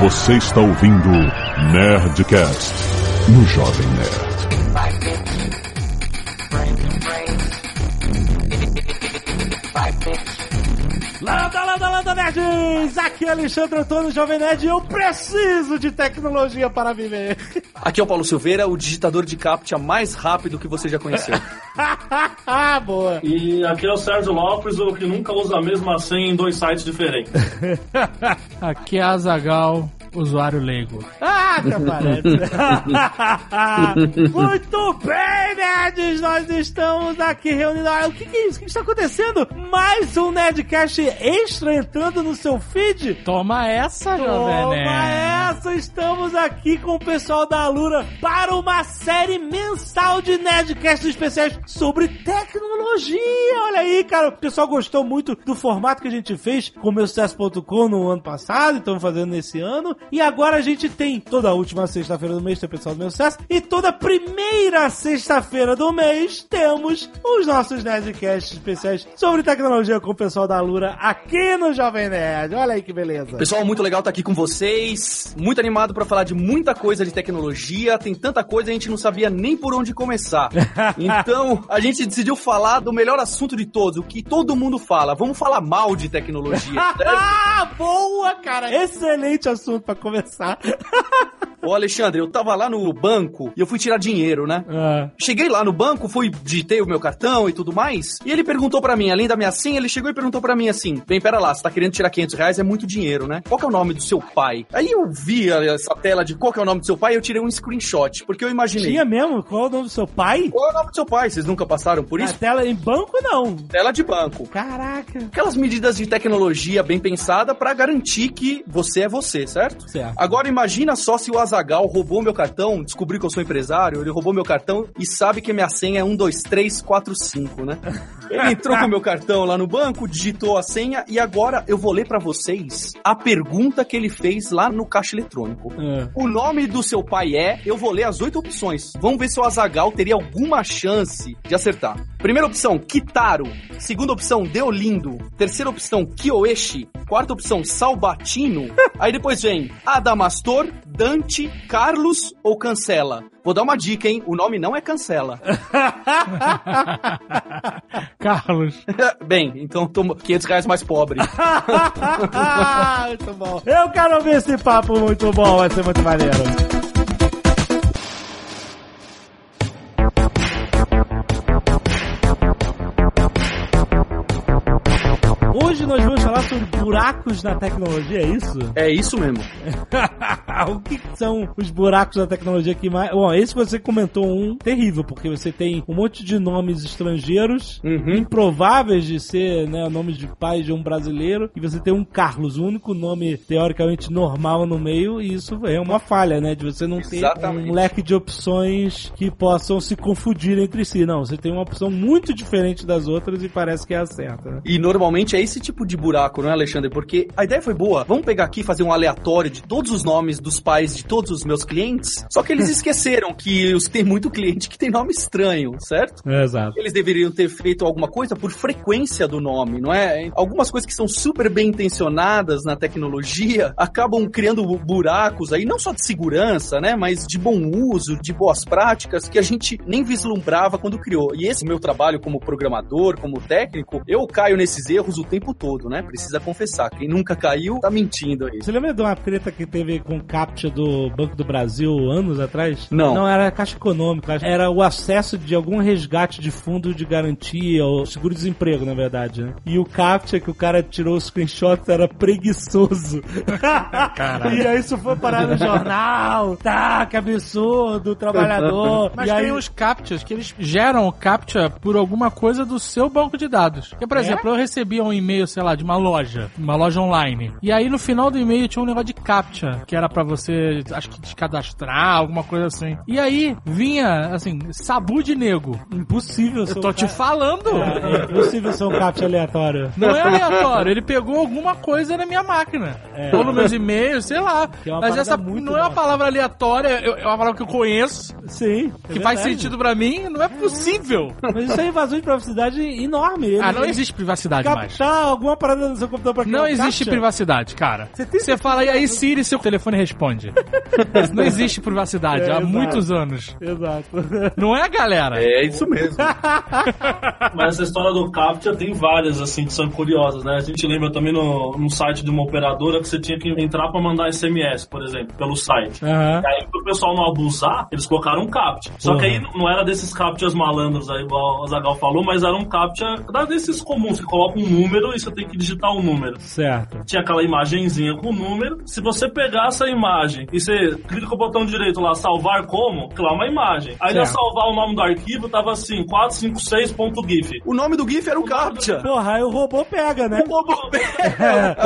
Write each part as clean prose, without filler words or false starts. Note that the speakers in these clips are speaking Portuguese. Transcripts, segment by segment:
Você está ouvindo Nerdcast no Jovem Nerd. Landa, nerds! Aqui é Alexandre Antônio, Jovem Nerd, e eu preciso de tecnologia para viver. Aqui é o Paulo Silveira, o digitador de CAPTCHA mais rápido que você já conheceu. Ah, boa! E aqui é o Sérgio Lopes, o que nunca usa a mesma senha em dois sites diferentes. Aqui é a Azagal, usuário leigo. Ah, que aparece! Muito bem, nerds! Nós estamos aqui reunidos. Ah, o que é isso? O que está acontecendo? Mais um Nerdcast extra entrando no seu feed? Toma essa, Jovem Nerd! Toma essa! Estamos aqui com o pessoal da Alura para uma série mensal de Nerdcasts especiais sobre tecnologia. Olha aí, cara. O pessoal gostou muito do formato que a gente fez com o meu sucesso.com no ano passado, estamos fazendo nesse ano. E agora a gente tem toda a última sexta-feira do mês tem o pessoal do meu sucesso. E toda a primeira sexta-feira do mês temos os nossos Nerdcasts especiais sobre tecnologia com o pessoal da Alura aqui no Jovem Nerd. Olha aí que beleza. Pessoal, muito legal estar aqui com vocês. Muito animado para falar de muita coisa de tecnologia. Tem tanta coisa, a gente não sabia nem por onde começar. Então, a gente decidiu falar do melhor assunto de todos, o que todo mundo fala. Vamos falar mal de tecnologia. Ah, boa, cara! Excelente assunto pra começar. Ô, Alexandre, eu tava lá no banco e eu fui tirar dinheiro, né? Cheguei lá no banco, digitei o meu cartão e tudo mais, e ele perguntou pra mim, além da minha senha, ele chegou e perguntou pra mim assim, bem, pera lá, você tá querendo tirar R$500, é muito dinheiro, né? Qual que é o nome do seu pai? Aí eu vi essa tela de qual que é o nome do seu pai e eu tirei um screenshot, porque eu imaginei... Tinha mesmo? Qual é o nome do seu pai? Qual é o nome do seu pai? Vocês nunca passaram por isso? A tela em banco, não. Tela de banco. Caraca. Aquelas medidas de tecnologia bem pensada pra garantir que você é você, certo? Certo. Agora imagina só se o Azagal roubou meu cartão, descobriu que eu sou empresário, ele roubou meu cartão e sabe que minha senha é 12345, né? Ele entrou com meu cartão lá no banco, digitou a senha e agora eu vou ler pra vocês a pergunta que ele fez lá no caixa eletrônico. O nome do seu pai é... Eu vou ler as 8 opções. Vamos ver se o Azagal teria alguma chance de acertar. Primeira opção, Kitaro. Segunda opção, Deolindo. Terceira opção, Kiyoshi. Quarta opção, Salbatino. Aí depois vem Adamastor, Dante, Carlos ou Cancela? Vou dar uma dica, hein? O nome não é Cancela. Carlos. Bem, então tô R$500 mais pobre. Muito bom. Eu quero ouvir esse papo muito bom. Vai ser muito maneiro. Hoje nós vamos falar sobre buracos na tecnologia, é isso? É isso mesmo. O que são os buracos da tecnologia que mais... Bom, esse você comentou um terrível, porque você tem um monte de nomes estrangeiros, improváveis de ser, né, nomes de pais de um brasileiro, e você tem um Carlos, o único nome teoricamente normal no meio, e isso é uma falha, né, de você não ter um leque de opções que possam se confundir entre si. Não, você tem uma opção muito diferente das outras e parece que é a certa, né? E normalmente é esse tipo de buraco, não é, Alexandre? Porque a ideia foi boa. Vamos pegar aqui e fazer um aleatório de todos os nomes dos pais de todos os meus clientes, só que eles esqueceram que tem muito cliente que tem nome estranho, certo? É, exato. Eles deveriam ter feito alguma coisa por frequência do nome, não é? Algumas coisas que são super bem intencionadas na tecnologia acabam criando buracos aí, não só de segurança, né, mas de bom uso, de boas práticas que a gente nem vislumbrava quando criou. E esse meu trabalho como programador, como técnico, eu caio nesses erros o tempo todo, né? Precisa confessar. Quem nunca caiu, tá mentindo aí. Você lembra de uma treta que teve com o CAPTCHA do Banco do Brasil anos atrás? Não. Não, era a Caixa Econômica. Era o acesso de algum resgate de fundo de garantia ou seguro-desemprego, na verdade, né? E o CAPTCHA que o cara tirou o screenshot era preguiçoso. Caralho. E aí isso foi parar no jornal. Tá, que absurdo, trabalhador. Mas e tem aí... os CAPTCHAs que eles geram o CAPTCHA por alguma coisa do seu banco de dados. Porque, por exemplo, eu recebia um e-mail, sei lá, de uma loja online. E aí no final do e-mail tinha um negócio de CAPTCHA, que era pra você, acho que descadastrar, alguma coisa assim. E aí vinha, assim, Sabu de Nego. Impossível. Eu tô te falando. É impossível ser um CAPTCHA aleatório. Não é aleatório, ele pegou alguma coisa na minha máquina. Ou nos meus e-mails, sei lá. Mas essa não é uma palavra aleatória, é uma palavra que eu conheço. Sim. Que faz sentido pra mim, não é possível. Mas isso é invasão de privacidade enorme. Não existe privacidade mais. alguma parada no seu computador pra criar. Não existe privacidade, cara. Você fala, e aí Siri, seu telefone responde. Não existe privacidade há muitos anos. Exato. Não é, galera? É isso mesmo. Mas essa história do CAPTCHA tem várias, assim, que são curiosas, né? A gente lembra também no site de uma operadora que você tinha que entrar pra mandar SMS, por exemplo, pelo site. Uhum. E aí, pro pessoal não abusar, eles colocaram um CAPTCHA. Só que aí não era desses CAPTCHAs malandros, aí, igual o Zagal falou, mas era um CAPTCHA desses comuns, que coloca um número e você tem que digitar um número. Certo. Tinha aquela imagenzinha com o número. Se você pegar essa imagem e você clica com o botão direito lá, salvar como, que lá é uma imagem. Aí, ia salvar o nome do arquivo, tava assim, 456.gif. O nome do GIF era o CAPTCHA. Porra, aí o robô pega, né? O robô pega!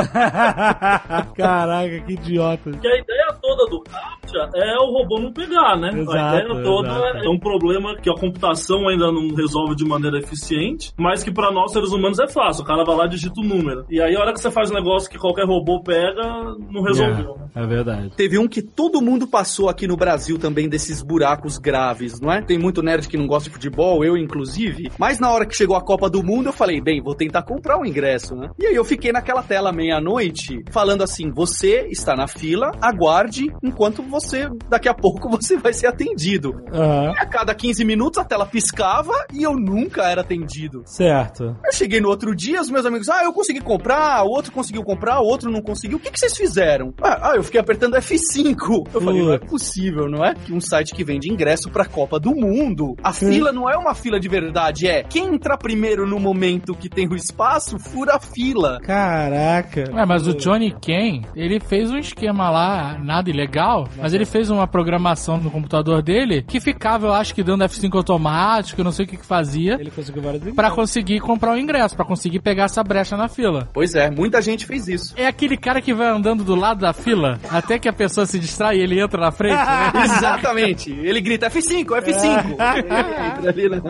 Caraca, que idiota. E a ideia toda do CAPTCHA é o robô não pegar, né? Exato, a ideia toda é um problema que a computação ainda não resolve de maneira eficiente, mas que pra nós, seres humanos, é fácil. O cara vai lá e digita o número. E aí, a hora que você faz um negócio que qualquer robô pega, não resolveu. É verdade. Teve um que todo mundo passou aqui no Brasil também, desses buracos graves, não é? Tem muito nerd que não gosta de futebol, eu inclusive, mas na hora que chegou a Copa do Mundo, eu falei, bem, vou tentar comprar um ingresso, né? E aí eu fiquei naquela tela meia-noite, falando assim, você está na fila, aguarde, enquanto você, daqui a pouco, você vai ser atendido. Uhum. E a cada 15 minutos, a tela piscava e eu nunca era atendido. Certo. Eu cheguei no outro dia, os meus amigos, eu consegui comprar, o outro conseguiu comprar, o outro não conseguiu, o que que vocês fizeram? Eu fiquei apertando F5. Eu falei, não é possível, não é? Que um site que vende ingresso pra Copa do Mundo, a fila não é uma fila de verdade, é quem entra primeiro no momento que tem o espaço, fura a fila. Caraca. Ué, mas o Johnny Ken, ele fez um esquema lá, nada ilegal, mas ele fez uma programação no computador dele que ficava, eu acho que dando F5 automático, eu não sei o que fazia. Ele conseguiu várias vezes. Pra conseguir comprar o ingresso, pra conseguir pegar essa brecha na fila. Pois é, muita gente fez isso. É aquele cara que vai andando do lado da fila, até que a pessoa se distrai e ele entra na frente, né? Exatamente. Ele grita F5, F5. Entra ali, né?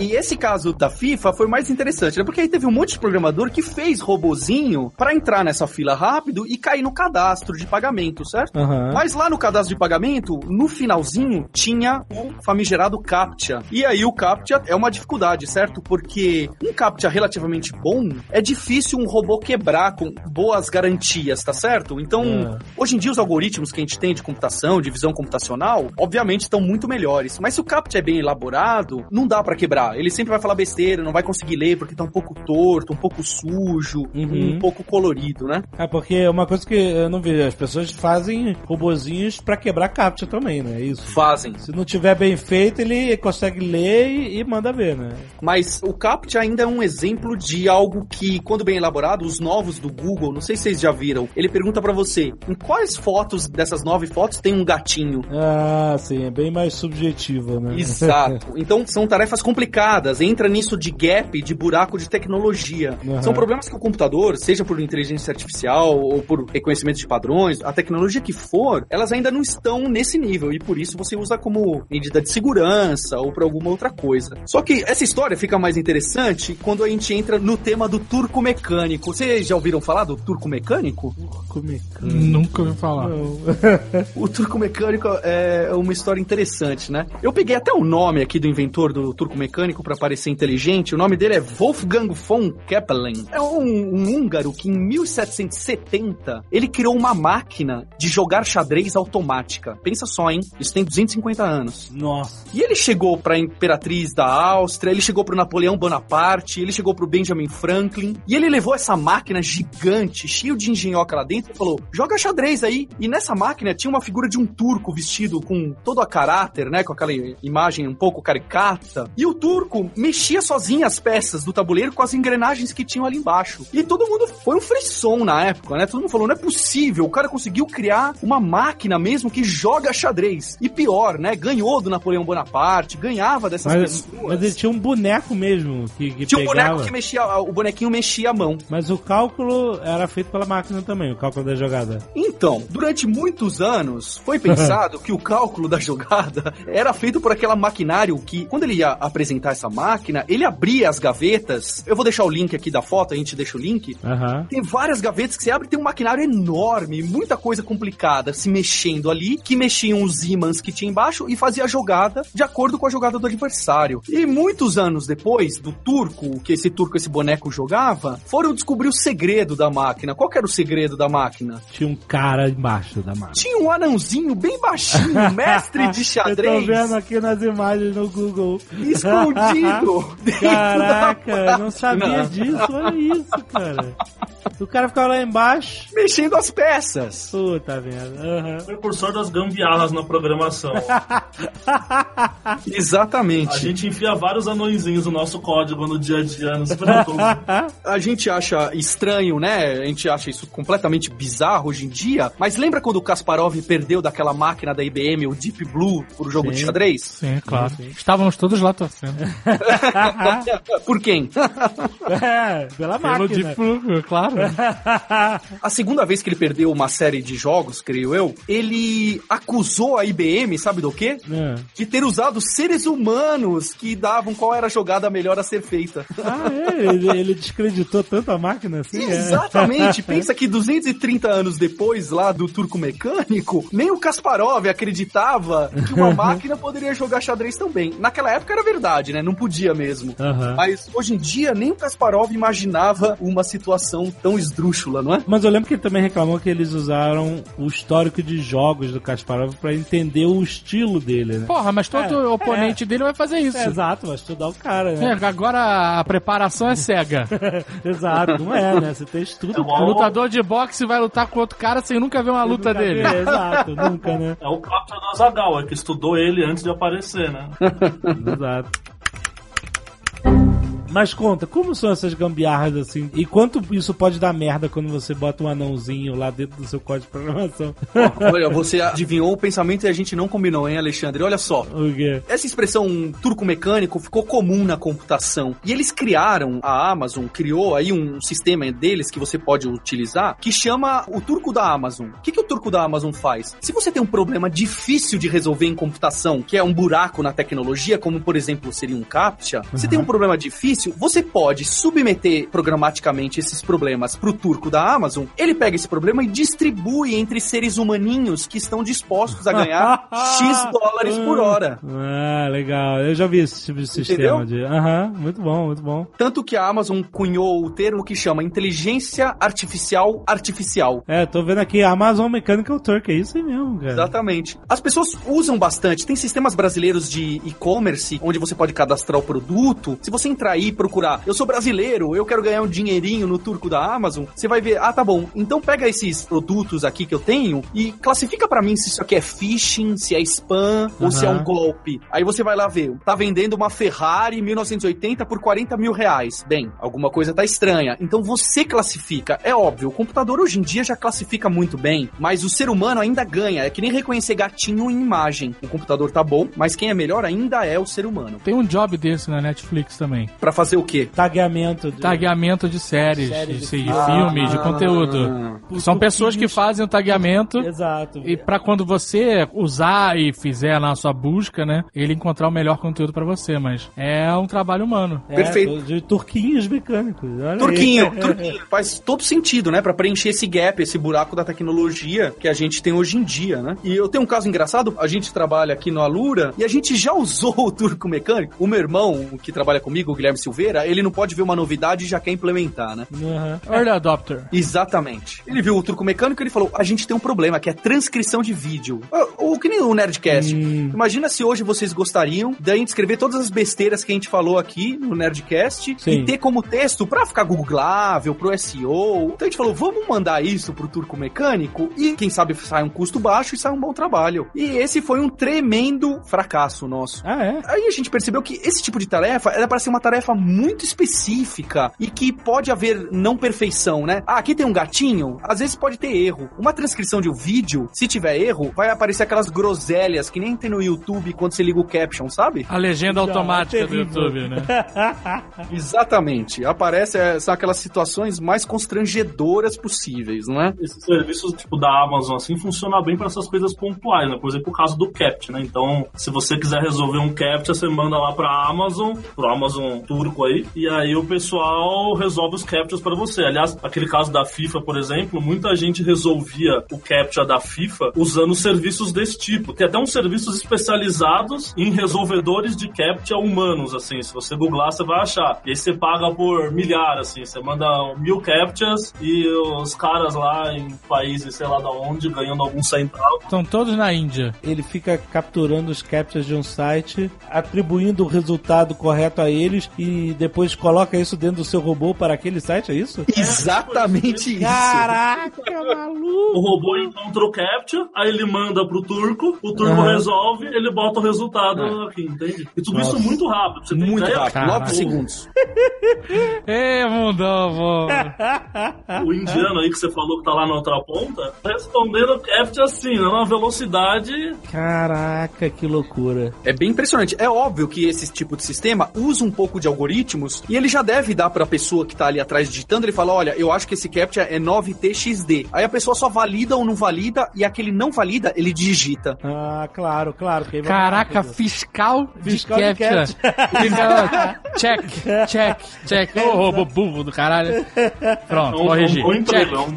E esse caso da FIFA foi mais interessante, né? Porque aí teve um monte de programador que fez robozinho pra entrar nessa fila rápido e cair no cadastro de pagamento, certo? Uhum. Mas lá no cadastro de pagamento, no finalzinho, tinha o famigerado CAPTCHA. E aí o CAPTCHA é uma dificuldade, certo? Porque um CAPTCHA relativamente bom, é difícil um robô quebrar com boas garantias, tá certo? Então, hoje em dia os algoritmos que a gente tem de computação, de visão computacional, obviamente estão muito melhores. Mas se o CAPTCHA é bem elaborado, não dá pra quebrar. Ele sempre vai falar besteira, não vai conseguir ler porque tá um pouco torto, um pouco sujo, um pouco colorido, né? É, porque uma coisa que eu não vi, as pessoas fazem robozinhos pra quebrar CAPTCHA também, né? Isso. Fazem. Se não tiver bem feito, ele consegue ler e manda ver, né? Mas o CAPTCHA ainda é um exemplo de algo que, quando bem elaborado, os novos do Google, não sei se vocês já viram, ele pergunta pra você, em quais fotos dessas 9 fotos tem um gatinho? Ah, sim, é bem mais subjetivo, né? Exato. Então, são tarefas complicadas, entra nisso de gap, de buraco de tecnologia. Uhum. São problemas que o computador, seja por inteligência artificial ou por reconhecimento de padrões, a tecnologia que for, elas ainda não estão nesse nível, e por isso você usa como medida de segurança ou pra alguma outra coisa. Só que essa história fica mais interessante quando a gente entra no tema do turco mecânico. Vocês já ouviram falar do turco mecânico? Turco mecânico? Nunca ouvi falar. O turco mecânico é uma história interessante, né? Eu peguei até o nome aqui do inventor do turco mecânico pra parecer inteligente. O nome dele é Wolfgang von Kempelen. É um húngaro que em 1770 ele criou uma máquina de jogar xadrez automática. Pensa só, hein? Isso tem 250 anos. Nossa. E ele chegou pra imperatriz da Áustria, ele chegou pro Napoleão Bonaparte, ele chegou pro Benjamin Franklin, e ele levou essa máquina gigante, cheio de engenhoca lá dentro, e falou, joga xadrez aí. E nessa máquina tinha uma figura de um turco vestido com todo a caráter, né, com aquela imagem um pouco caricata, e o turco mexia sozinho as peças do tabuleiro com as engrenagens que tinham ali embaixo. E todo mundo, foi um frisson na época, né, todo mundo falou, não é possível, o cara conseguiu criar uma máquina mesmo que joga xadrez. E pior, né, ganhou do Napoleão Bonaparte, ganhava dessas pessoas. Mas ele tinha um boneco mesmo que tinha pegava. Um boneco que mexia, o bonequinho mexia a mão. Mas o cálculo era feito pela máquina também, o cálculo cálculo da jogada? Então, durante muitos anos foi pensado que o cálculo da jogada era feito por aquela maquinário que, quando ele ia apresentar essa máquina, ele abria as gavetas. Eu vou deixar o link aqui da foto, a gente deixa o link. Uhum. Tem várias gavetas que você abre e tem um maquinário enorme, muita coisa complicada se mexendo ali, que mexiam os ímãs que tinha embaixo e fazia a jogada de acordo com a jogada do adversário. E muitos anos depois do turco, que esse boneco jogava, foram descobrir o segredo da máquina. Qual que era o segredo da máquina? Tinha um cara embaixo da máquina. Tinha um anãozinho bem baixinho, mestre de xadrez. Eu tô vendo aqui nas imagens no Google. Escondido. Caraca, não sabia disso. Olha isso, cara. O cara ficava lá embaixo mexendo as peças. Tá vendo? Uhum. Precursor das gambiarras na programação. Exatamente. A gente enfia vários anõezinhos no nosso código no dia a dia, nos produtos. A gente acha estranho, né? A gente acha isso completamente bizarro hoje em dia, mas lembra quando o Kasparov perdeu daquela máquina da IBM, o Deep Blue, por jogo de xadrez? Sim, claro. Sim. Estávamos todos lá torcendo. Por quem? Pela máquina. Pelo Deep Blue, claro. A segunda vez que ele perdeu uma série de jogos, creio eu, ele acusou a IBM, sabe do quê? De ter usado seres humanos que davam qual era a jogada melhor a ser feita. Ah, é? Ele descreditou tanto a máquina assim? Exatamente. Pensa que 230 anos depois, lá do turco mecânico, nem o Kasparov acreditava que uma máquina poderia jogar xadrez tão bem. Naquela época era verdade, né? Não podia mesmo. Uhum. Mas hoje em dia, nem o Kasparov imaginava uma situação tão esdrúxula, não é? Mas eu lembro que ele também reclamou que eles usaram o histórico de jogos do Kasparov pra entender o estilo dele, né? Porra, mas todo oponente dele vai fazer isso. Exato, vai estudar o cara, né? Agora a preparação é cega. Exato, não é, né? Você tem estudo. O lutador de boxe vai lutar com outro cara sem nunca ver uma luta dele. Exato, nunca, né? É o próprio Azaghal, que estudou ele antes de aparecer, né? Exato. Mas conta, como são essas gambiarras assim? E quanto isso pode dar merda quando você bota um anãozinho lá dentro do seu código de programação? Olha, você adivinhou o pensamento e a gente não combinou, hein, Alexandre? Olha só. O quê? Essa expressão turco mecânico ficou comum na computação. E eles criaram, a Amazon criou aí um sistema deles que você pode utilizar que chama o turco da Amazon. O que o turco da Amazon faz? Se você tem um problema difícil de resolver em computação, que é um buraco na tecnologia, como por exemplo seria um CAPTCHA, você tem um problema difícil, você pode submeter programaticamente esses problemas pro turco da Amazon, ele pega esse problema e distribui entre seres humaninhos que estão dispostos a ganhar X dólares por hora. Ah, legal. Eu já vi esse tipo de sistema. Entendeu? Muito bom, muito bom. Tanto que a Amazon cunhou o termo que chama inteligência artificial artificial. É, tô vendo aqui, Amazon Mechanical Turk, é isso aí mesmo, cara. Exatamente. As pessoas usam bastante, tem sistemas brasileiros de e-commerce, onde você pode cadastrar o produto. Se você entrar aí procurar, eu sou brasileiro, eu quero ganhar um dinheirinho no turco da Amazon, você vai ver, ah, tá bom, então pega esses produtos aqui que eu tenho e classifica pra mim se isso aqui é phishing, se é spam ou se é um golpe. Aí você vai lá ver, tá vendendo uma Ferrari 1980 por 40 mil reais. Bem, alguma coisa tá estranha. Então você classifica. É óbvio, o computador hoje em dia já classifica muito bem, mas o ser humano ainda ganha. É que nem reconhecer gatinho em imagem. O computador tá bom, mas quem é melhor ainda é o ser humano. Tem um job desse na Netflix também. Pra fazer o quê? Tagueamento. Tagueamento de séries, de filmes, de conteúdo. São pessoas que fazem o tagueamento. Exato. E pra quando você usar e fizer na sua busca, né, ele encontrar o melhor conteúdo pra você, mas é um trabalho humano. Perfeito. De turquinhos mecânicos. Olha turquinho. Faz todo sentido, né, pra preencher esse gap, esse buraco da tecnologia que a gente tem hoje em dia, né. E eu tenho um caso engraçado, a gente trabalha aqui no Alura e a gente já usou o turco mecânico. O meu irmão, que trabalha comigo, o Guilherme Silveira, ele não pode ver uma novidade e já quer implementar, né? Early adopter. Exatamente. Ele viu o turco mecânico e ele falou, a gente tem um problema, que é transcrição de vídeo. Ou que nem o Nerdcast. Imagina se hoje vocês gostariam da gente escrever todas as besteiras que a gente falou aqui no Nerdcast e ter como texto pra ficar googlável, pro SEO. Então a gente falou, vamos mandar isso pro turco mecânico e quem sabe sai um custo baixo e sai um bom trabalho. E esse foi um tremendo fracasso nosso. Ah, é? Aí a gente percebeu que esse tipo de tarefa era pra ser uma tarefa muito específica e que pode haver não perfeição, né? Ah, aqui tem um gatinho, às vezes pode ter erro. Uma transcrição de um vídeo, se tiver erro, vai aparecer aquela aquelas groselhas que nem tem no YouTube quando você liga o caption, sabe? A legenda automática do YouTube, né? Exatamente. Aparece, são aquelas situações mais constrangedoras possíveis, não é? Esses serviços tipo da Amazon, assim, funcionam bem para essas coisas pontuais, né? Por exemplo, o caso do CAPTCHA, né? Então, se você quiser resolver um CAPTCHA, você manda lá para a Amazon, pro Amazon turco aí, e aí o pessoal resolve os CAPTCHAs para você. Aliás, aquele caso da FIFA, por exemplo, muita gente resolvia o CAPTCHA da FIFA usando serviços desse tipo. Tem até uns serviços especializados em resolvedores de CAPTCHA humanos, assim. Se você googlar, você vai achar. E aí você paga por milhar, assim. Você manda 1000 CAPTCHAs e os caras lá em países, sei lá da onde, ganhando algum central. Estão todos na Índia. Ele fica capturando os CAPTCHAs de um site, atribuindo o resultado correto a eles e depois coloca isso dentro do seu robô para aquele site, é isso? Exatamente isso. Caraca, maluco! O robô encontra o CAPTCHA, aí ele manda pro turco, o turco resolve, ele bota o resultado aqui, entende? E tudo isso muito rápido. Você tem muito ideia? Rápido, 9 segundos. É, mundão, mano. O indiano aí que você falou que tá lá na outra ponta, respondendo o CAPTCHA assim, numa velocidade... Caraca, que loucura. É bem impressionante. É óbvio que esse tipo de sistema usa um pouco de algoritmos e ele já deve dar pra pessoa que tá ali atrás digitando, ele fala, olha, eu acho que esse CAPTCHA é 9TXD. Aí a pessoa só valida ou não valida e aquele não valida, ele digita. Ah, claro, claro. Caraca, fiscal de CAPTCHA. Check. Ô, robô burro do caralho. Pronto, corrigi. Um bom emprego.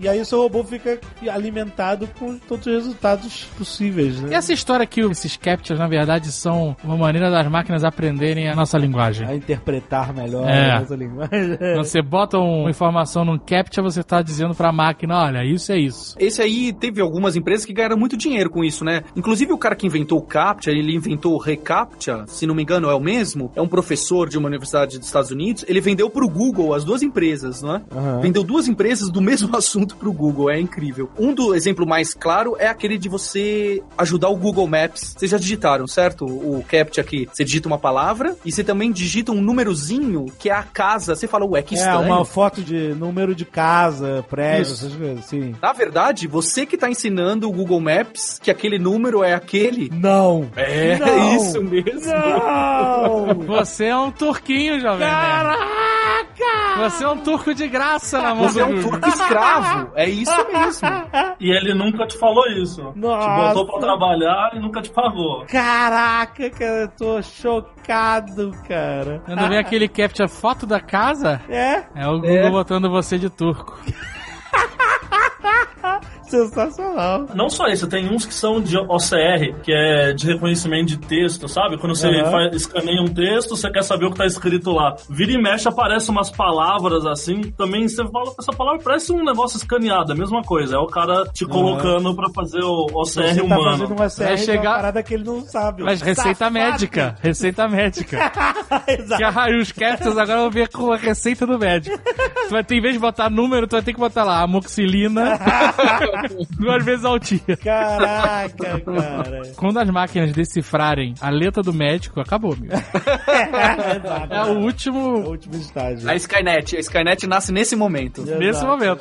E aí o seu robô fica alimentado com todos os resultados possíveis, né? E essa história que esses CAPTCHAs, na verdade, são uma maneira das máquinas aprenderem a nossa linguagem. A interpretar melhor a nossa linguagem. Quando você bota uma informação num CAPTCHA, você tá dizendo pra máquina, olha, isso é isso. Esse aí teve algumas empresas que ganharam muito dinheiro com isso, né? Inclusive o cara que inventou o CAPTCHA, ele inventou o ReCaptcha, se não me engano é o mesmo, é um professor de uma universidade dos Estados Unidos, ele vendeu pro Google as duas empresas, não é? Uhum. Vendeu duas empresas do mesmo assunto pro Google, é incrível. Um do exemplo mais claro é aquele de você ajudar o Google Maps. Vocês já digitaram, certo? O CAPTCHA aqui, você digita uma palavra e você também digita um númerozinho que é a casa, você fala, ué, que estranho. É, uma foto de número de casa, prédio, isso. Essas coisas, sim. Na verdade, você que tá ensinando o Google Maps que aquele número é aquele. Não. É, não. Isso mesmo. Não. Você é um turquinho, jovem. Caraca! Você é um turco de graça na mão. Você é um turco escravo. É isso mesmo. E ele nunca te falou isso. Nossa. Te botou pra trabalhar e nunca te pagou. Caraca, cara, eu tô chocado, cara. Quando vem aquele CAPTCHA foto da casa, é o Google botando você de turco. Sensacional. Não só isso, tem uns que são de OCR, que é de reconhecimento de texto, sabe? Quando você escaneia um texto, você quer saber o que tá escrito lá. Vira e mexe, aparece umas palavras assim, também você fala que essa palavra parece um negócio escaneado, é a mesma coisa. É o cara te colocando pra fazer o OCR humano. Tá fazendo uma OCR, é uma parada que ele não sabe. Mas receita médica. Exato. Os CAPTCHAs agora vão ver com a receita do médico. Tu vai ter, em vez de botar número, tu vai ter que botar lá amoxicilina. 2 vezes ao dia. Caraca, cara. Quando as máquinas decifrarem a letra do médico, acabou, meu. É o último... É o último estágio. A Skynet nasce nesse momento. Exato. Nesse momento.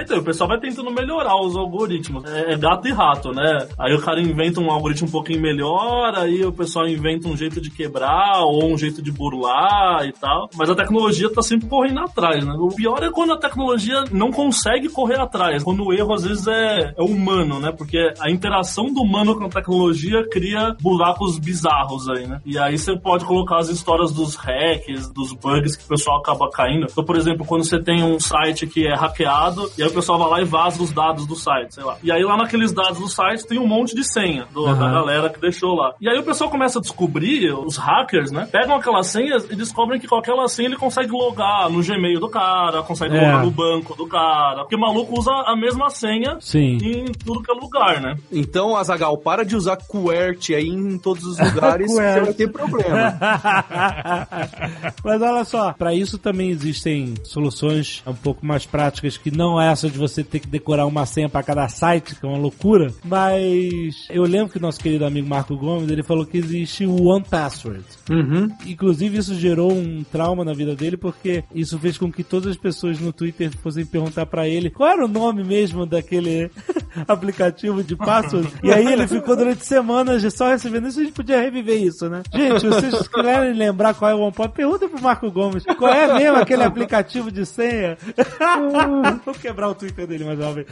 Então, o pessoal vai tentando melhorar os algoritmos. É gato e rato, né? Aí o cara inventa um algoritmo um pouquinho melhor, aí o pessoal inventa um jeito de quebrar ou um jeito de burlar e tal. Mas a tecnologia tá sempre correndo atrás, né? O pior é quando a tecnologia não consegue correr atrás. Quando o erro, às vezes, é humano, né? Porque a interação do humano com a tecnologia cria buracos bizarros aí, né? E aí você pode colocar as histórias dos hacks, dos bugs que o pessoal acaba caindo. Então, por exemplo, quando você tem um site que é hackeado... E aí o pessoal vai lá e vaza os dados do site, sei lá. E aí lá naqueles dados do site tem um monte de senha da galera que deixou lá. E aí o pessoal começa a descobrir, os hackers, né? Pegam aquelas senhas e descobrem que com aquela senha ele consegue logar no Gmail do cara, consegue logar no banco do cara. Porque o maluco usa a mesma senha em tudo que é lugar, né? Então, Azaghal, para de usar QWERTY aí em todos os lugares, você vai ter problema. Mas olha só, pra isso também existem soluções um pouco mais práticas que não é situação de você ter que decorar uma senha pra cada site, que é uma loucura, mas eu lembro que nosso querido amigo Marco Gomes, ele falou que existe o 1Password. Uhum. Inclusive, isso gerou um trauma na vida dele, porque isso fez com que todas as pessoas no Twitter fossem perguntar pra ele qual era o nome mesmo daquele aplicativo de password. E aí ele ficou durante semanas só recebendo isso. A gente podia reviver isso, né? Gente, vocês querem lembrar qual é o 1Password? Pergunta pro Marco Gomes qual é mesmo aquele aplicativo de senha. Vou quebrar o Twitter dele mais uma vez.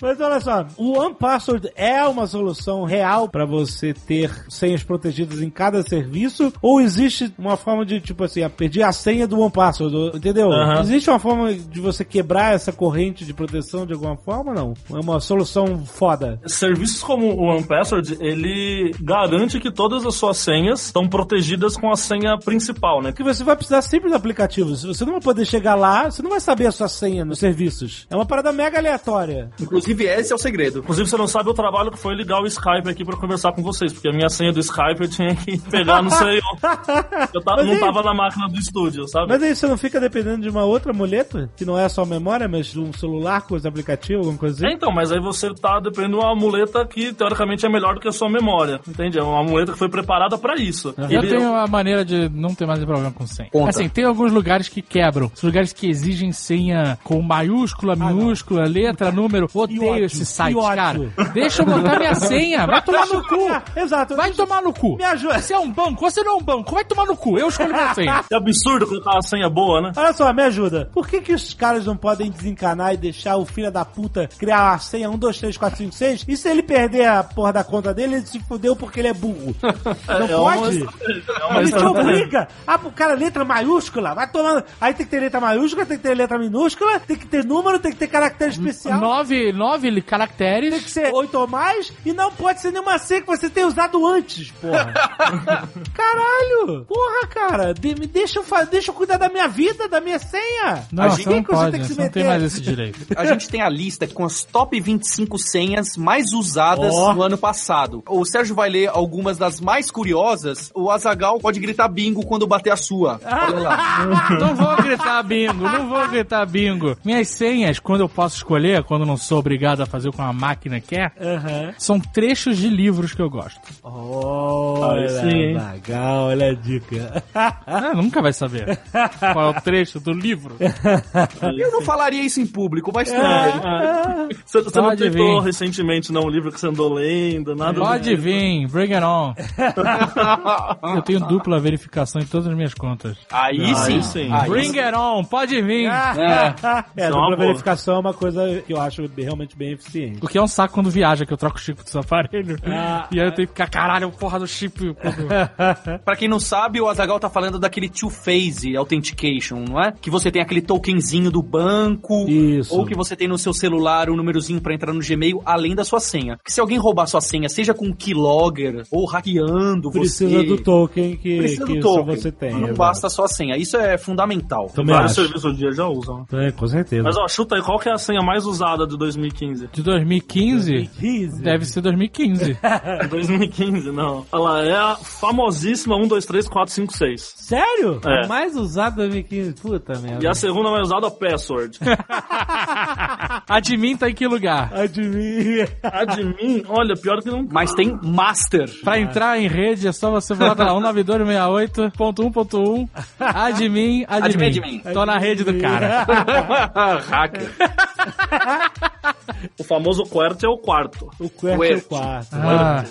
Mas olha só, o 1Password é uma solução real pra você ter senhas protegidas em cada serviço, ou existe uma forma de, tipo assim, perdi a senha do 1Password, entendeu? Uhum. Existe uma forma de você quebrar essa corrente de proteção de alguma forma, não? É uma solução foda. Serviços como o 1Password, ele garante que todas as suas senhas estão protegidas com a senha principal, né? Que você vai precisar sempre do aplicativo. Você não vai poder chegar lá, você não vai saber a sua senha nos serviços. É uma parada mega aleatória. Inclusive, esse é o segredo. Inclusive, você não sabe o trabalho que foi ligar o Skype aqui pra conversar com vocês, porque a minha senha do Skype eu tinha que pegar, não sei. Eu não tava na máquina do estúdio, sabe? Mas aí você não fica dependendo de uma outra muleta, que não é só memória, mas de um celular com os aplicativos, alguma coisa assim? É, então, mas aí você tá dependendo de uma muleta que, teoricamente, é melhor do que a sua memória, entende? É uma muleta que foi preparada pra isso. Uhum. Eu tenho a maneira de não ter mais problema com senha. Conta. Assim, tem alguns lugares que quebram. Os lugares que exigem senha com maiúscula, minúscula, letra, número. Odeio esse site, cara. Deixa eu botar minha senha. Vai tomar no cu. Exato. Vai tomar no cu. Me ajuda. Você é um banco? Você não é um banco? Vai tomar no cu. Eu escolho minha senha. É absurdo colocar uma senha boa, né? Olha só, me ajuda. Por que que os caras não podem desencanar e deixar o filho da puta criar a senha 123456? E se ele perder a porra da conta dele, ele se fudeu porque ele é burro. Não pode? Ele te obriga. Ah, cara, letra maiúscula, vai tomando. Aí tem que ter letra maiúscula, tem que ter letra minúscula, tem que ter número, tem que ter caractere especial. 9 caracteres. Tem que ser 8 ou mais e não pode ser nenhuma senha que você tenha usado antes, porra. Caralho! Porra, cara, deixa eu cuidar da minha vida, da minha senha. Não, não tem mais esse direito. A gente tem a lista com as top 25 senhas mais usadas no ano passado. O Sérgio vai ler algumas das mais curiosas. O Azagal pode gritar bingo quando bater a sua. Olha lá. Não vou gritar bingo. Minhas senhas, quando eu posso escolher, quando eu não sou obrigado a fazer o que uma máquina quer, são trechos de livros que eu gosto. Olha, legal, olha a dica. Nunca vai saber qual é o trecho do livro. Eu não falaria isso em público, mas também. Você não tentou recentemente um livro que você andou lendo, nada. Pode vir, bring it on. Eu tenho dupla verificação em todas as minhas contas. Aí sim. Bring it on, pode vir. Dupla verificação é uma coisa que eu acho realmente bem eficiente. Porque é um saco quando viaja, que eu troco o chip do aparelho. E aí eu tenho que ficar, caralho, porra do chip. Pra quem não sabe, o Azaghal tá falando daquele two-phase authentication, não é? Que você tem aquele tokenzinho do banco. Isso. Ou que você tem no seu celular um númerozinho pra entrar no Gmail, além da sua senha. Porque se alguém roubar sua senha, seja com um keylogger ou hackeando, precisa do token que só você tem. Não basta só a senha. Isso é fundamental. Vários serviços hoje em dia já usam. É, com certeza. Mas, chuta aí, qual que é a senha mais usada de 2015? De 2015? 2015. Deve ser 2015. 2015, não. Ela é a famosíssima 123456. Sério? É. A mais usada de 2015? Puta merda. E a segunda mais usada é Password. Admin tá em que lugar? Admin? Olha, pior que não... Mas tem Master. Pra entrar em rede é só você botar lá 192.68.1.1 Admin. Tô na rede do cara. Hacker. O famoso QWERTY é o quarto.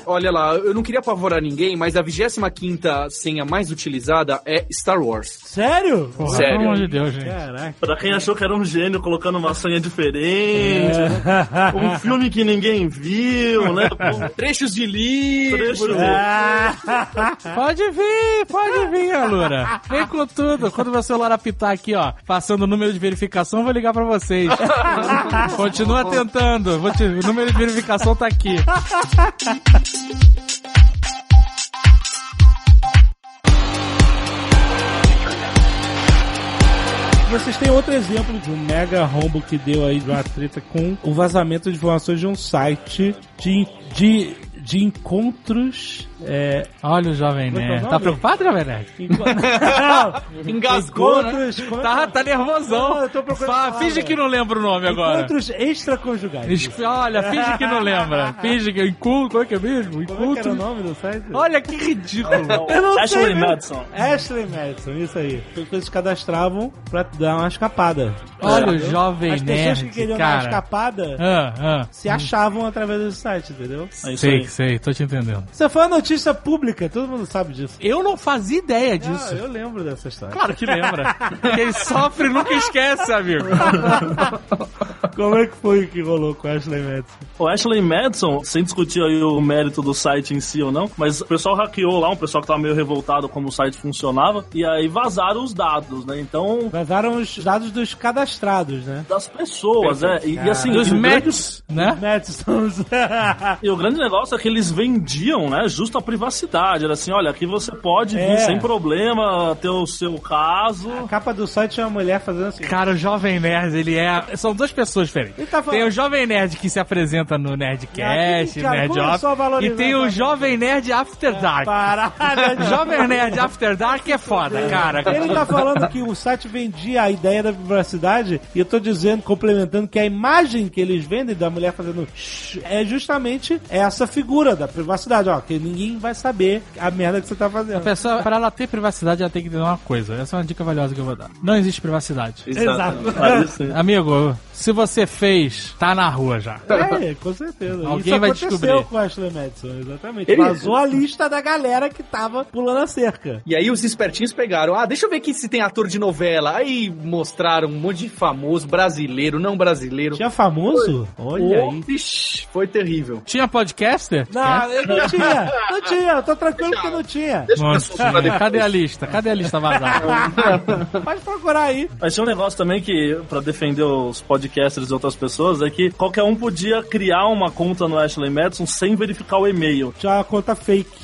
Olha lá, eu não queria apavorar ninguém, mas a 25ª senha mais utilizada é Star Wars. Sério? Porra, sério. Pelo amor de Deus, gente. Caraca. Pra quem achou que era um gênio colocando uma senha diferente, um filme que ninguém viu, né? Trechos de livro. Pode vir, Alura. Vem com tudo. Quando meu celular apitar aqui, ó, passando o número de verificação, vou ligar pra vocês. Continua tentando. O número de verificação tá aqui. Vocês têm outro exemplo de um mega rombo que deu aí de uma treta com o vazamento de informações de um site de de encontros... É... Olha o Jovem Nerd. Tá preocupado, Jovem Nerd? Engasgou, né? Tá nervosão. Finge que não lembra o nome agora. Encontros extraconjugais. Olha, finge que não lembra. Finge que... Qual é que é mesmo? Qual era o nome do site? Olha, que ridículo. Ashley Madison. Ashley Madison, isso aí. Eles cadastravam pra dar uma escapada. Olha o Jovem Nerd, cara. As pessoas que queriam dar uma escapada se achavam através desse site, entendeu? Sei, tô te entendendo. Você foi uma notícia pública, todo mundo sabe disso. Eu não fazia ideia disso. Eu lembro dessa história. Claro que lembra. Quem sofre nunca esquece, amigo. Como é que foi que rolou com o Ashley Madison? O Ashley Madison, sem discutir aí o mérito do site em si ou não, mas o pessoal hackeou lá, um pessoal que tava meio revoltado como o site funcionava, e aí vazaram os dados, né? Então... Vazaram os dados dos cadastrados, né? Das pessoas, né? E assim... Dos médicos, né? E o grande negócio é que eles vendiam, né? Justo a privacidade. Era assim, olha, aqui você pode vir sem problema ter o seu caso. A capa do site é uma mulher fazendo assim. Cara, o Jovem Nerd, ele é... São duas pessoas diferentes. Tá falando... Tem o Jovem Nerd que se apresenta no Nerdcast, Nerd Off, e tem o Jovem Nerd After Dark. Parada. Jovem Nerd After Dark é foda, cara. Ele tá falando que o site vendia a ideia da privacidade, e eu tô dizendo, complementando, que a imagem que eles vendem da mulher fazendo é justamente essa figura da privacidade, ó, que ninguém vai saber a merda que você tá fazendo. A pessoa, pra ela ter privacidade, ela tem que ter uma coisa. Essa é uma dica valiosa que eu vou dar. Não existe privacidade. Exato. Amigo, se você fez, tá na rua já. É, com certeza. Alguém vai descobrir. Isso aconteceu com o Ashley Madison, exatamente. Ele... Vazou a lista da galera que tava pulando a cerca. E aí os espertinhos pegaram, deixa eu ver aqui se tem ator de novela. Aí mostraram um monte de famoso, brasileiro, não brasileiro. Tinha famoso? Foi. Olha aí. Ixi, foi terrível. Tinha podcaster? Não tinha. Não tinha, eu tô tranquilo que não tinha. Cadê a lista? Cadê a lista vazada? Pode procurar aí. Mas tinha um negócio também que, pra defender os podcasters e outras pessoas, é que qualquer um podia criar uma conta no Ashley Madison sem verificar o e-mail. Tinha uma conta fake.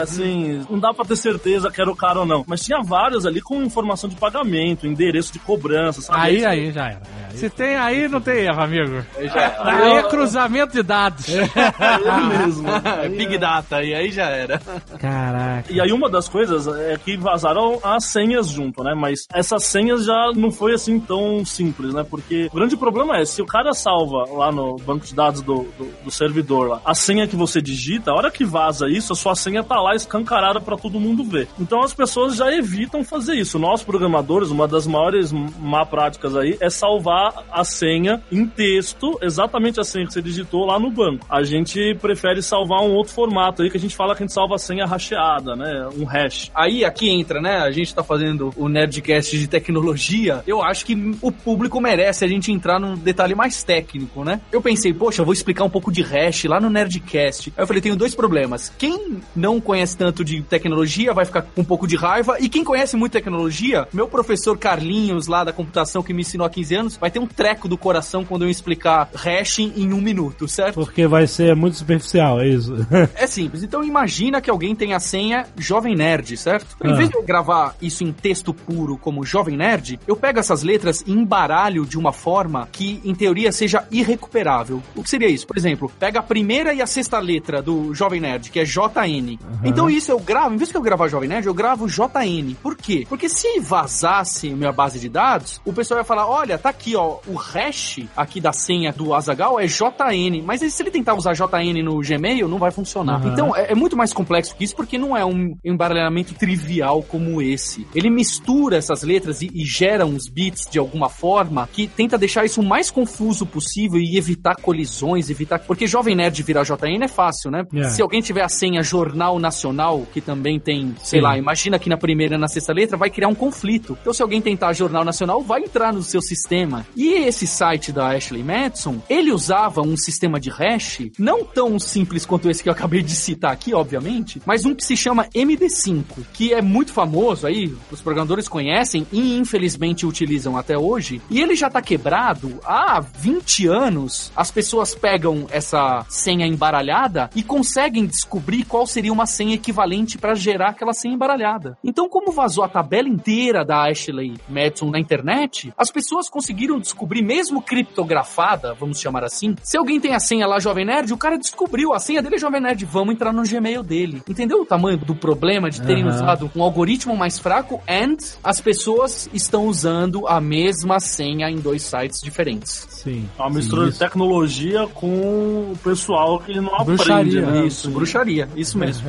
Assim, não dá pra ter certeza que era o cara ou não. Mas tinha vários ali com informação de pagamento, endereço de cobrança, sabe? Aí já era. Aí. Se tem aí, não tem erro, amigo. Aí é cruzamento de dados. É mesmo. É Big Data, e aí já era. Caraca. E aí uma das coisas é que vazaram as senhas junto, né? Mas essas senhas já não foi assim tão simples, né? Porque o grande problema é, se o cara salva lá no banco de dados do servidor lá, a senha que você digita, a hora que vaza isso, a sua senha tá lá escancarada pra todo mundo ver. Então as pessoas já evitam fazer isso. Nós, programadores, uma das maiores má práticas aí é salvar a senha em texto, exatamente a senha que você digitou lá no banco. A gente prefere salvar um outro formato aí, que a gente fala que a gente salva a senha racheada, né? Um hash. Aí aqui entra, né? A gente tá fazendo o Nerdcast de tecnologia. Eu acho que o público merece a gente entrar num detalhe mais técnico, né? Eu pensei, poxa, eu vou explicar um pouco de hash lá no Nerdcast. Aí eu falei, tenho dois problemas. Quem não conhece tanto de tecnologia vai ficar com um pouco de raiva, e quem conhece muito tecnologia, meu professor Carlinhos lá da computação que me ensinou há 15 anos vai ter um treco do coração quando eu explicar hashing em 1 minuto, certo? Porque vai ser muito superficial, é isso? É simples, então imagina que alguém tem a senha Jovem Nerd, certo? Então, em vez de eu gravar isso em texto puro como Jovem Nerd, eu pego essas letras e embaralho de uma forma que em teoria seja irrecuperável. O que seria isso? Por exemplo, pega a primeira e a sexta letra do Jovem Nerd, que é JN. Então isso eu gravo, em vez de eu gravar Jovem Nerd, eu gravo JN. Por quê? Porque se vazasse minha base de dados, o pessoal ia falar, olha, tá aqui, ó, o hash aqui da senha do Azaghal é JN, mas se ele tentar usar JN no Gmail, não vai funcionar. Então é muito mais complexo que isso, porque não é um embaralhamento trivial como esse. Ele mistura essas letras e gera uns bits de alguma forma que tenta deixar isso o mais confuso possível e evitar colisões, porque Jovem Nerd virar JN é fácil, né? Yeah. Se alguém tiver a senha Jornal Nacional, que também tem, sei lá, imagina que na primeira e na sexta letra vai criar um conflito. Então se alguém tentar Jornal Nacional, vai entrar no seu sistema. E esse site da Ashley Madison, ele usava um sistema de hash, não tão simples quanto esse que eu acabei de citar aqui, obviamente, mas um que se chama MD5, que é muito famoso aí, os programadores conhecem e infelizmente utilizam até hoje, e ele já tá quebrado há 20 anos. As pessoas pegam essa senha embaralhada e conseguem descobrir qual seria uma senha equivalente para gerar aquela senha embaralhada. Então, como vazou a tabela inteira da Ashley Madison na internet, as pessoas conseguiram conseguiram descobrir, mesmo criptografada, vamos chamar assim, se alguém tem a senha lá, Jovem Nerd, o cara descobriu, a senha dele é Jovem Nerd, vamos entrar no Gmail dele. Entendeu o tamanho do problema de terem usado um algoritmo mais fraco? And as pessoas estão usando a mesma senha em dois sites diferentes. Sim. É uma mistura de tecnologia com o pessoal que não bruxaria, aprende, né? Isso, bruxaria. Isso mesmo.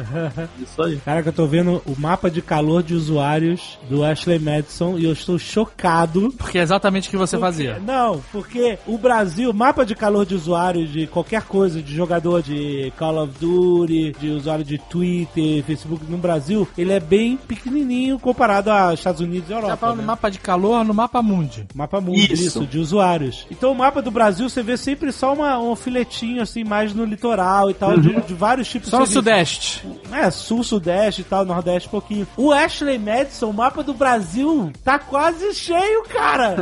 Isso aí. Cara, que eu tô vendo o mapa de calor de usuários do Ashley Madison e eu estou chocado. Porque é exatamente o que você fazia. Não, porque o Brasil, mapa de calor de usuários de qualquer coisa, de jogador de Call of Duty, de usuário de Twitter, Facebook, no Brasil, ele é bem pequenininho comparado aos Estados Unidos e Europa. Você tá falando, né? No mapa de calor, no mapa mundi. Mapa mundi, isso, de usuários. Então o mapa do Brasil, você vê sempre só um filetinho, assim, mais no litoral e tal, de vários tipos de serviços. Só o Sudeste. É, Sul, Sudeste e tal, Nordeste, pouquinho. O Ashley Madison, o mapa do Brasil, tá quase cheio, cara.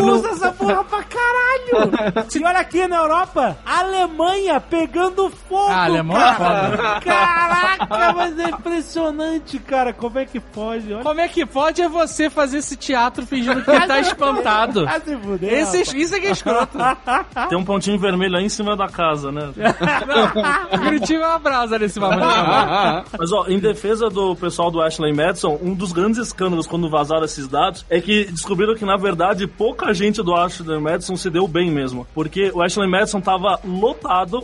Eu uso essa porra pra caralho. E olha aqui na Europa, Alemanha pegando fogo, Alemanha, cara. Caraca, mas é impressionante, cara. Como é que pode? Olha. Como é que pode é você fazer esse teatro fingindo que ele tá espantado. Ah, se fuder, isso é que é escroto. Tem um pontinho vermelho aí em cima da casa, né? Curitiba é uma brasa nesse momento. Mas, ó, em defesa do pessoal do Ashley Madison, um dos grandes escândalos quando vazaram esses dados é que descobriram que, na verdade, pouca gente do Ashley Madison se deu bem mesmo. Porque o Ashley Madison tava lotado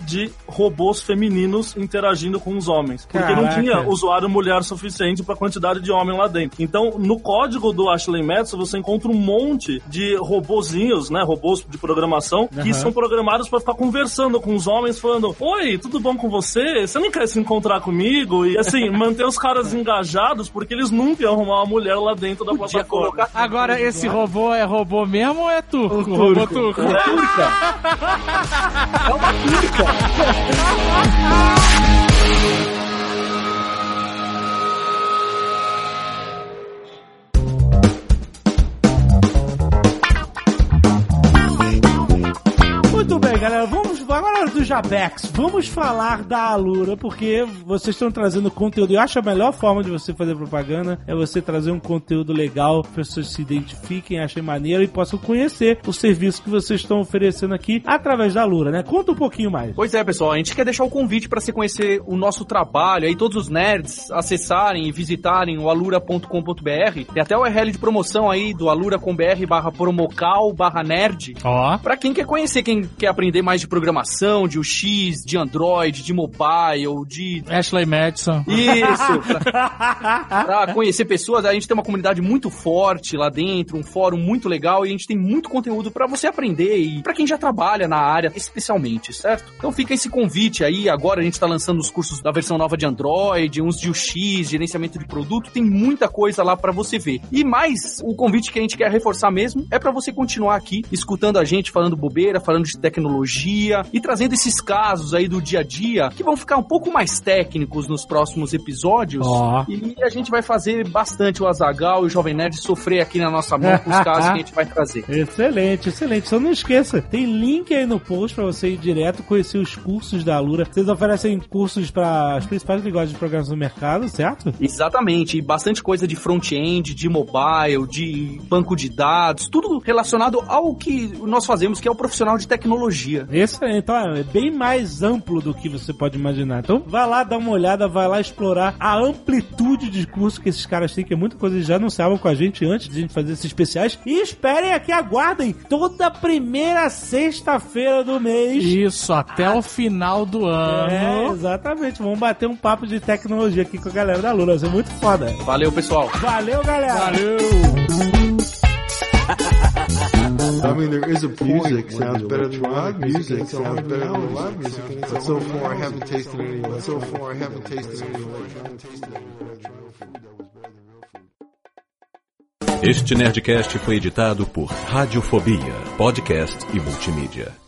de robôs femininos interagindo com os homens. Porque não tinha usuário mulher suficiente pra quantidade de homem lá dentro. Então, no código do Ashley Madison, você encontra um monte de robozinhos, né? Robôs de programação, que são programados pra ficar conversando com os homens, falando: oi, tudo bom com você? Você não quer se encontrar comigo? E assim, manter os caras engajados, porque eles nunca iam arrumar uma mulher lá dentro da plataforma. Agora, esse robô é robô mesmo ou é turco? O robô turco. É turca. É uma turca. Muito bem, galera, vamos agora do Jabex, vamos falar da Alura, porque vocês estão trazendo conteúdo, eu acho a melhor forma de você fazer propaganda é você trazer um conteúdo legal, que as pessoas se identifiquem, achem maneiro e possam conhecer o serviço que vocês estão oferecendo aqui através da Alura, né? Conta um pouquinho mais. Pois é, pessoal, a gente quer deixar o convite para você conhecer o nosso trabalho, aí todos os nerds acessarem e visitarem o alura.com.br, tem até o URL de promoção aí do alura.com.br/promocal/nerd, pra quem quer conhecer, quem quer aprender mais de programação, de UX, de Android, de mobile, de... Ashley Madison. Isso. Pra conhecer pessoas, a gente tem uma comunidade muito forte lá dentro, um fórum muito legal, e a gente tem muito conteúdo pra você aprender e pra quem já trabalha na área especialmente, certo? Então fica esse convite aí, agora a gente tá lançando os cursos da versão nova de Android, uns de UX, gerenciamento de produto, tem muita coisa lá pra você ver. E mais, o convite que a gente quer reforçar mesmo é pra você continuar aqui, escutando a gente, falando bobeira, falando de tecnologia e trazendo esses casos aí do dia a dia que vão ficar um pouco mais técnicos nos próximos episódios. E a gente vai fazer bastante o Azaghal e o Jovem Nerd sofrer aqui na nossa mão com os casos que a gente vai trazer. Excelente, excelente. Só não esqueça, tem link aí no post pra você ir direto conhecer os cursos da Alura. Vocês oferecem cursos para as principais linguagens de programação do mercado, certo? Exatamente. E bastante coisa de front-end, de mobile, de banco de dados, tudo relacionado ao que nós fazemos, que é o profissional de tecnologia. Isso aí, então é bem mais amplo do que você pode imaginar. Então vai lá dar uma olhada, vai lá explorar a amplitude de curso que esses caras têm, que é muita coisa, eles já anunciavam com a gente antes de a gente fazer esses especiais. E esperem aqui, aguardem toda primeira sexta-feira do mês. Isso, até o final do ano. É, exatamente. Vamos bater um papo de tecnologia aqui com a galera da Lula. Isso é muito foda. Valeu, pessoal. Valeu, galera. I mean, there is a point music sounds better than live music. Sounds better than live music. But so far, I haven't tasted any. But so far, I haven't tasted any. Este Nerdcast foi editado por Radiofobia, podcast e multimídia.